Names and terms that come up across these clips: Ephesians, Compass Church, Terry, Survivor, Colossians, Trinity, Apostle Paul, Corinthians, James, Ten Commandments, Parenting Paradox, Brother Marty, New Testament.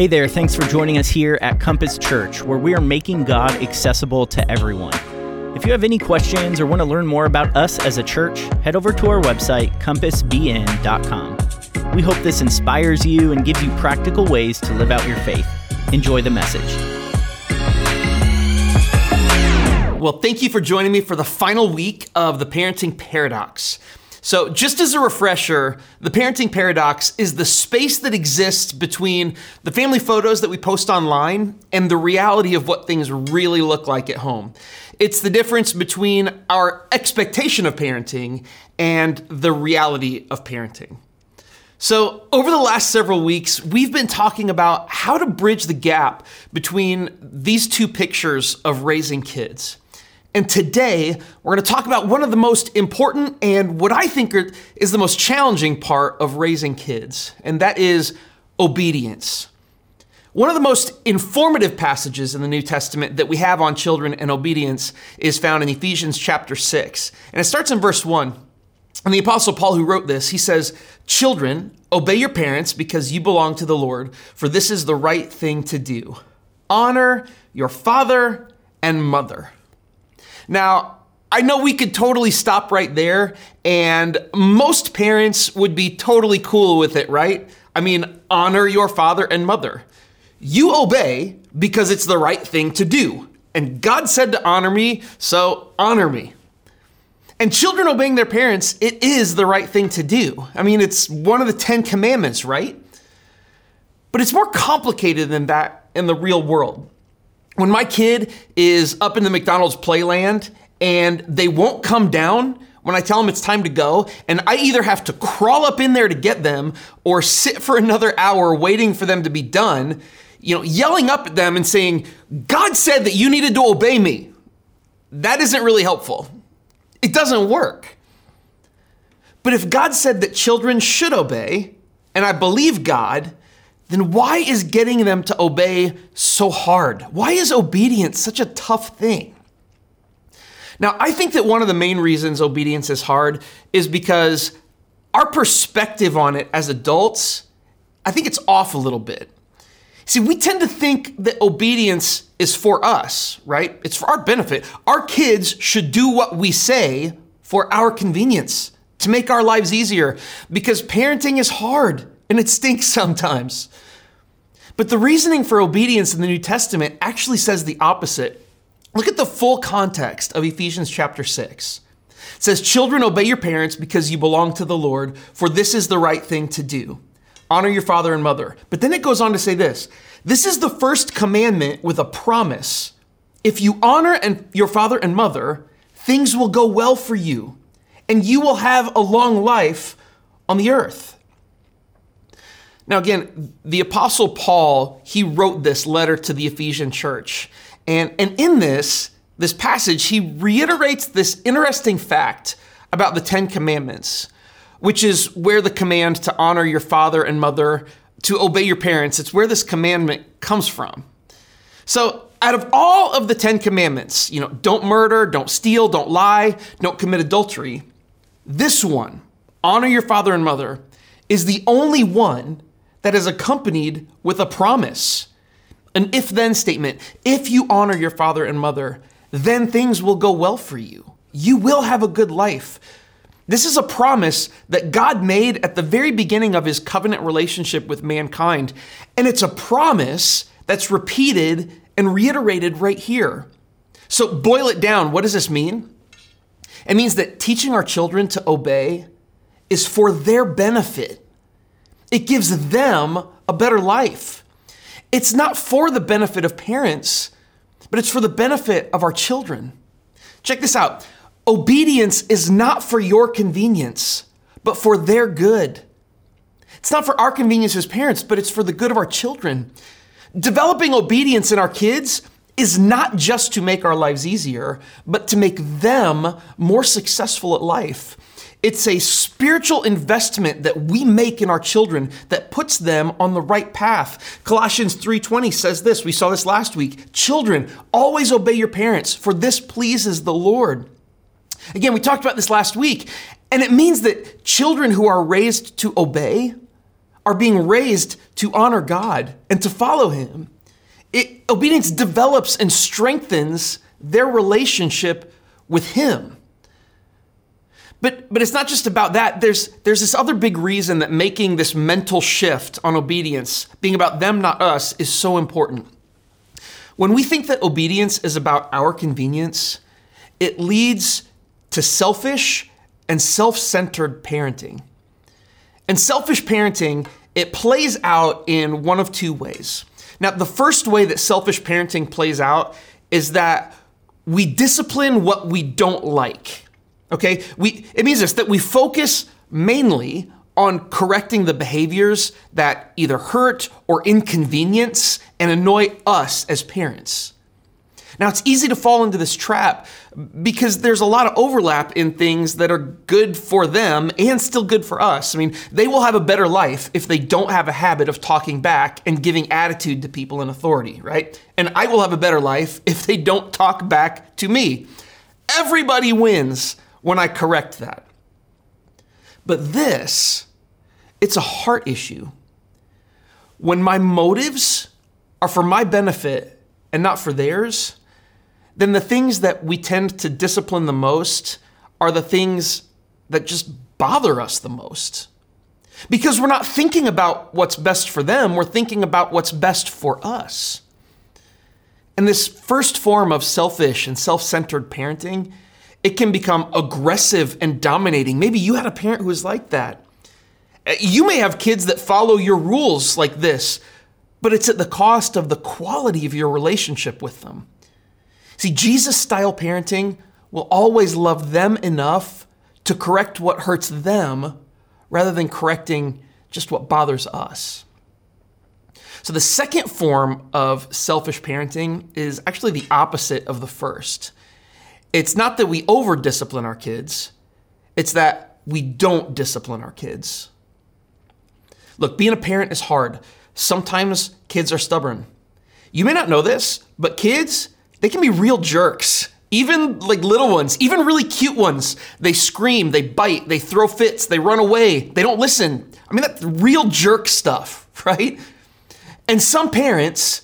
Hey there, thanks for joining us here at Compass Church, where we are making God accessible to everyone. If you have any questions or want to learn more about us as a church, head over to our website, compassbn.com. We hope this inspires you and gives you practical ways to live out your faith. Enjoy the message. Well, thank you for joining me for the final week of the Parenting Paradox. So just as a refresher, the Parenting Paradox is the space that exists between the family photos that we post online and the reality of what things really look like at home. It's the difference between our expectation of parenting and the reality of parenting. So over the last several weeks, we've been talking about how to bridge the gap between these two pictures of raising kids. And today, we're going to talk about one of the most important and what I think is the most challenging part of raising kids, and that is obedience. One of the most informative passages in the New Testament that we have on children and obedience is found in Ephesians chapter 6, and it starts in verse 1. And the Apostle Paul, who wrote this, he says, "Children, obey your parents because you belong to the Lord, for this is the right thing to do. Honor your father and mother." Now, I know we could totally stop right there, and most parents would be totally cool with it, right? I mean, honor your father and mother. You obey because it's the right thing to do. And God said to honor me, so honor me. And children obeying their parents, it is the right thing to do. I mean, it's one of the Ten Commandments, right? But it's more complicated than that in the real world. When my kid is up in the McDonald's playland and they won't come down when I tell them it's time to go, and I either have to crawl up in there to get them or sit for another hour waiting for them to be done, yelling up at them and saying, "God said that you needed to obey me," that isn't really helpful. It doesn't work. But if God said that children should obey, and I believe God, then why is getting them to obey so hard? Why is obedience such a tough thing? Now, I think that one of the main reasons obedience is hard is because our perspective on it as adults, I think it's off a little bit. See, we tend to think that obedience is for us, right? It's for our benefit. Our kids should do what we say for our convenience, to make our lives easier, because parenting is hard and it stinks sometimes. But the reasoning for obedience in the New Testament actually says the opposite. Look at the full context of Ephesians chapter 6. It says, "Children, obey your parents because you belong to the Lord, for this is the right thing to do. Honor your father and mother." But then it goes on to say this, "This is the first commandment with a promise. If you honor your father and mother, things will go well for you, and you will have a long life on the earth." Now again, the Apostle Paul, he wrote this letter to the Ephesian church. And in this passage, he reiterates this interesting fact about the Ten Commandments, which is where the command to honor your father and mother, to obey your parents, it's where this commandment comes from. So out of all of the Ten Commandments, don't murder, don't steal, don't lie, don't commit adultery, this one, honor your father and mother, is the only one that is accompanied with a promise, an if-then statement. If you honor your father and mother, then things will go well for you. You will have a good life. This is a promise that God made at the very beginning of his covenant relationship with mankind. And it's a promise that's repeated and reiterated right here. So boil it down. What does this mean? It means that teaching our children to obey is for their benefit. It gives them a better life. It's not for the benefit of parents, but it's for the benefit of our children. Check this out. Obedience is not for your convenience, but for their good. It's not for our convenience as parents, but it's for the good of our children. Developing obedience in our kids is not just to make our lives easier, but to make them more successful at life. It's a spiritual investment that we make in our children that puts them on the right path. Colossians 3:20 says this, we saw this last week, "Children, always obey your parents, for this pleases the Lord." Again, we talked about this last week, and it means that children who are raised to obey are being raised to honor God and to follow Him. Obedience develops and strengthens their relationship with Him. But it's not just about that. There's this other big reason that making this mental shift on obedience, being about them, not us, is so important. When we think that obedience is about our convenience, it leads to selfish and self-centered parenting. And selfish parenting, it plays out in one of two ways. Now, the first way that selfish parenting plays out is that we discipline what we don't like. Okay, it means this, that we focus mainly on correcting the behaviors that either hurt or inconvenience and annoy us as parents. Now, it's easy to fall into this trap because there's a lot of overlap in things that are good for them and still good for us. I mean, they will have a better life if they don't have a habit of talking back and giving attitude to people in authority, right? And I will have a better life if they don't talk back to me. Everybody wins when I correct that. But this, it's a heart issue. When my motives are for my benefit and not for theirs, then the things that we tend to discipline the most are the things that just bother us the most. Because we're not thinking about what's best for them, we're thinking about what's best for us. And this first form of selfish and self-centered parenting, it can become aggressive and dominating. Maybe you had a parent who was like that. You may have kids that follow your rules like this, but it's at the cost of the quality of your relationship with them. See, Jesus-style parenting will always love them enough to correct what hurts them rather than correcting just what bothers us. So the second form of selfish parenting is actually the opposite of the first. It's not that we over-discipline our kids, it's that we don't discipline our kids. Look, being a parent is hard. Sometimes kids are stubborn. You may not know this, but kids, they can be real jerks. Even like little ones, even really cute ones. They scream, they bite, they throw fits, they run away, they don't listen. I mean, that's real jerk stuff, right? And some parents,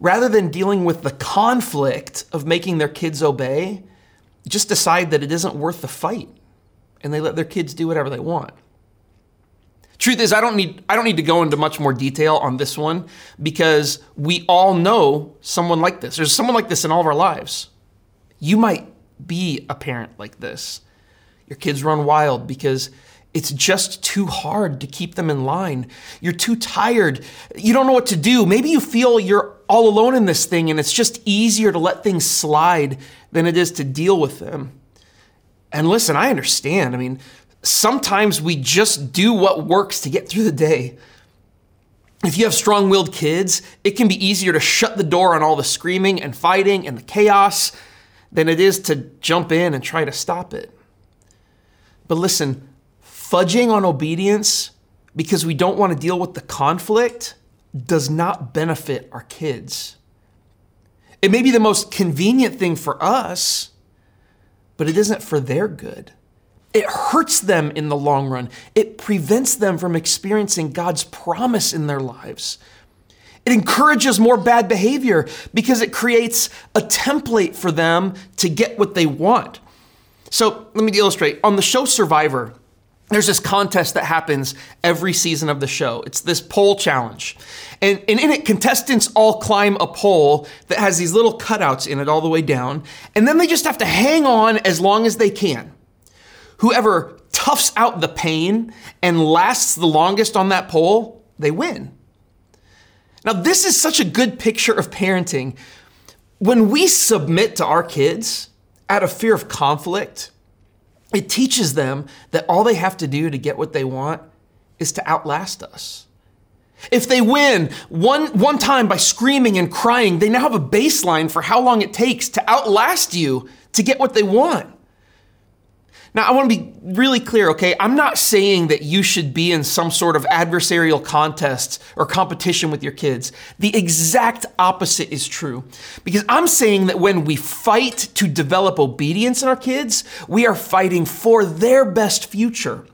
rather than dealing with the conflict of making their kids obey, just decide that it isn't worth the fight, and they let their kids do whatever they want. Truth is, I don't need to go into much more detail on this one because we all know someone like this. There's someone like this in all of our lives. You might be a parent like this. Your kids run wild because it's just too hard to keep them in line. You're too tired. You don't know what to do. Maybe you feel you're all alone in this thing and it's just easier to let things slide than it is to deal with them. And listen, I understand. I mean, sometimes we just do what works to get through the day. If you have strong-willed kids, it can be easier to shut the door on all the screaming and fighting and the chaos than it is to jump in and try to stop it. But listen, fudging on obedience because we don't want to deal with the conflict does not benefit our kids. It may be the most convenient thing for us, but it isn't for their good. It hurts them in the long run. It prevents them from experiencing God's promise in their lives. It encourages more bad behavior because it creates a template for them to get what they want. So let me illustrate. On the show Survivor, there's this contest that happens every season of the show. It's this pole challenge. And in it, contestants all climb a pole that has these little cutouts in it all the way down. And then they just have to hang on as long as they can. Whoever toughs out the pain and lasts the longest on that pole, they win. Now, this is such a good picture of parenting. When we submit to our kids out of fear of conflict, it teaches them that all they have to do to get what they want is to outlast us. If they win one time by screaming and crying, they now have a baseline for how long it takes to outlast you to get what they want. Now, I want to be really clear, okay? I'm not saying that you should be in some sort of adversarial contest or competition with your kids. The exact opposite is true. Because I'm saying that when we fight to develop obedience in our kids, we are fighting for their best future.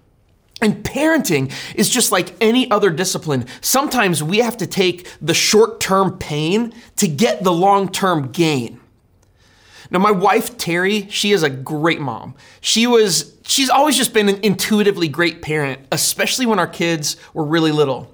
And parenting is just like any other discipline. Sometimes we have to take the short-term pain to get the long-term gain. Now, my wife, Terry, she is a great mom. She's always just been an intuitively great parent, especially when our kids were really little.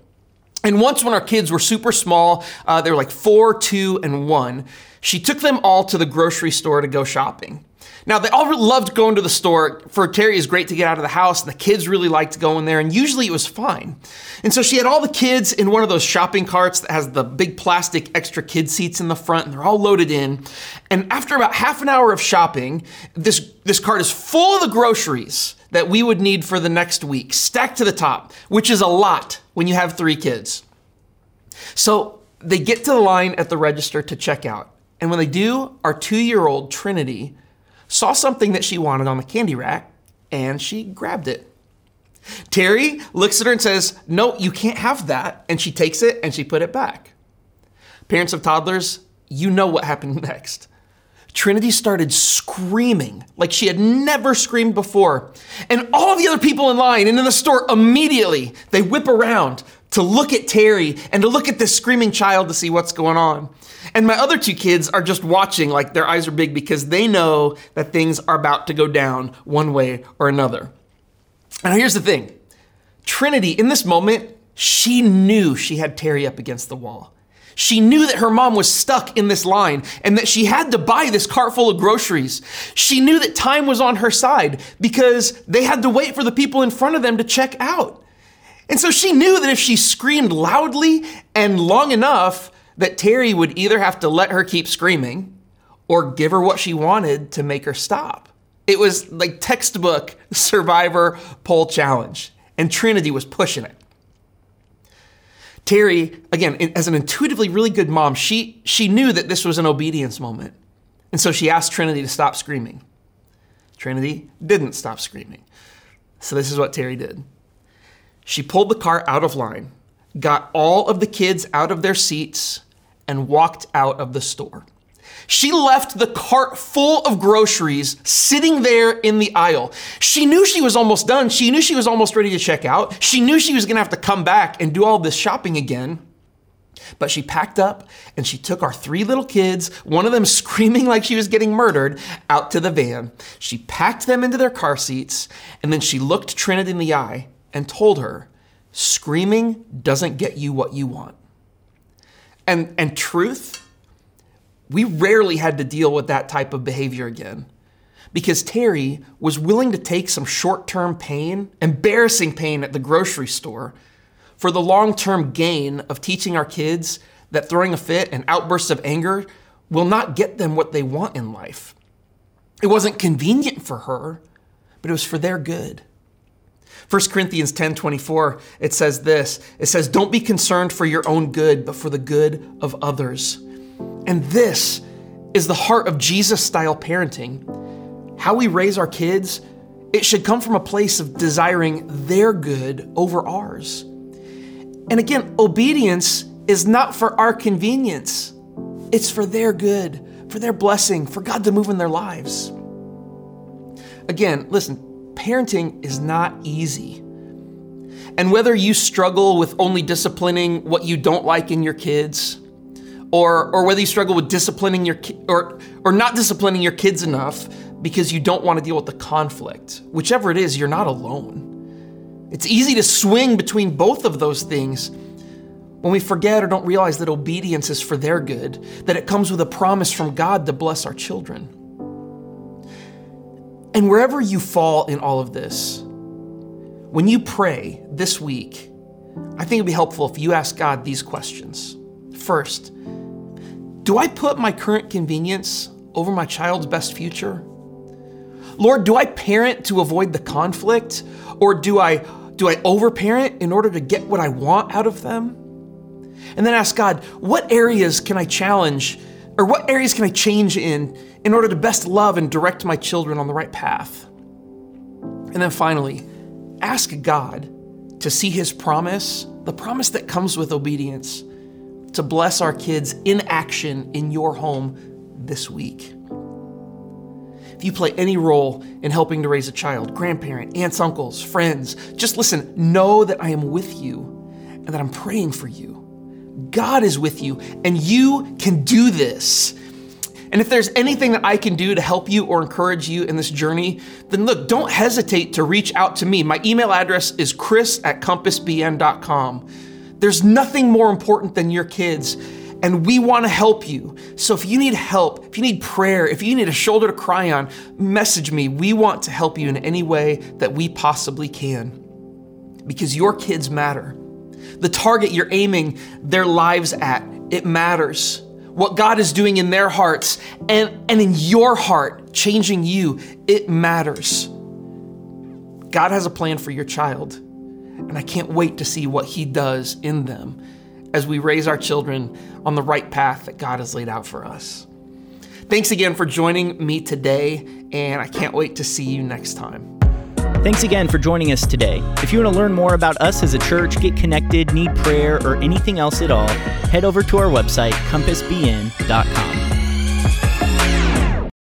And once when our kids were super small, they were like 4, 2, and 1, she took them all to the grocery store to go shopping. Now, they all loved going to the store. For Terry, it was great to get out of the house, and the kids really liked going there, and usually it was fine. And so she had all the kids in one of those shopping carts that has the big plastic extra kid seats in the front, and they're all loaded in. And after about half an hour of shopping, this cart is full of the groceries that we would need for the next week, stacked to the top, which is a lot when you have 3 kids. So they get to the line at the register to check out. And when they do, our 2-year-old Trinity saw something that she wanted on the candy rack, and she grabbed it. Terry looks at her and says, "No, you can't have that." And she takes it and she put it back. Parents of toddlers, you know what happened next. Trinity started screaming like she had never screamed before. And all of the other people in line and in the store immediately, they whip around to look at Terry and to look at this screaming child to see what's going on. And my other 2 kids are just watching, like their eyes are big because they know that things are about to go down one way or another. Now here's the thing. Trinity, in this moment, she knew she had Terry up against the wall. She knew that her mom was stuck in this line and that she had to buy this cart full of groceries. She knew that time was on her side because they had to wait for the people in front of them to check out. And so she knew that if she screamed loudly and long enough, that Terry would either have to let her keep screaming or give her what she wanted to make her stop. It was like textbook Survivor pole challenge, and Trinity was pushing it. Terry, again, as an intuitively really good mom, she knew that this was an obedience moment. And so she asked Trinity to stop screaming. Trinity didn't stop screaming. So this is what Terry did. She pulled the cart out of line, got all of the kids out of their seats, and walked out of the store. She left the cart full of groceries sitting there in the aisle. She knew she was almost done. She knew she was almost ready to check out. She knew she was gonna have to come back and do all this shopping again. But she packed up and she took our 3 little kids, one of them screaming like she was getting murdered, out to the van. She packed them into their car seats, and then she looked Trinity in the eye and told her, "Screaming doesn't get you what you want." And truth, we rarely had to deal with that type of behavior again because Terry was willing to take some short-term pain, embarrassing pain at the grocery store, for the long-term gain of teaching our kids that throwing a fit and outbursts of anger will not get them what they want in life. It wasn't convenient for her, but it was for their good. 1 Corinthians 10:24, it says this. It says, "Don't be concerned for your own good, but for the good of others." And this is the heart of Jesus-style parenting. How we raise our kids, it should come from a place of desiring their good over ours. And again, obedience is not for our convenience. It's for their good, for their blessing, for God to move in their lives. Again, listen, parenting is not easy. And whether you struggle with only disciplining what you don't like in your kids, or whether you struggle with disciplining your or not disciplining your kids enough because you don't want to deal with the conflict, whichever it is, you're not alone. It's easy to swing between both of those things when we forget or don't realize that obedience is for their good, that it comes with a promise from God to bless our children. And wherever you fall in all of this, when you pray this week, I think it'd be helpful if you ask God these questions. First, do I put my current convenience over my child's best future? Lord, do I parent to avoid the conflict, or do I overparent in order to get what I want out of them? And then ask God, what areas can I challenge, or what areas can I change in order to best love and direct my children on the right path? And then finally, ask God to see his promise, the promise that comes with obedience, to bless our kids in action in your home this week. if you play any role in helping to raise a child, grandparent, aunts, uncles, friends, just listen, know that I am with you and that I'm praying for you. God is with you and you can do this. And if there's anything that I can do to help you or encourage you in this journey, then look, don't hesitate to reach out to me. My email address is chris@compassbn.com. There's nothing more important than your kids, and we want to help you. So if you need help, if you need prayer, if you need a shoulder to cry on, message me. We want to help you in any way that we possibly can, because your kids matter. The target you're aiming their lives at, it matters. What God is doing in their hearts and in your heart, changing you, it matters. God has a plan for your child, and I can't wait to see what He does in them as we raise our children on the right path that God has laid out for us. Thanks again for joining me today, and I can't wait to see you next time. Thanks again for joining us today. If you want to learn more about us as a church, get connected, need prayer, or anything else at all, head over to our website, compassbn.com.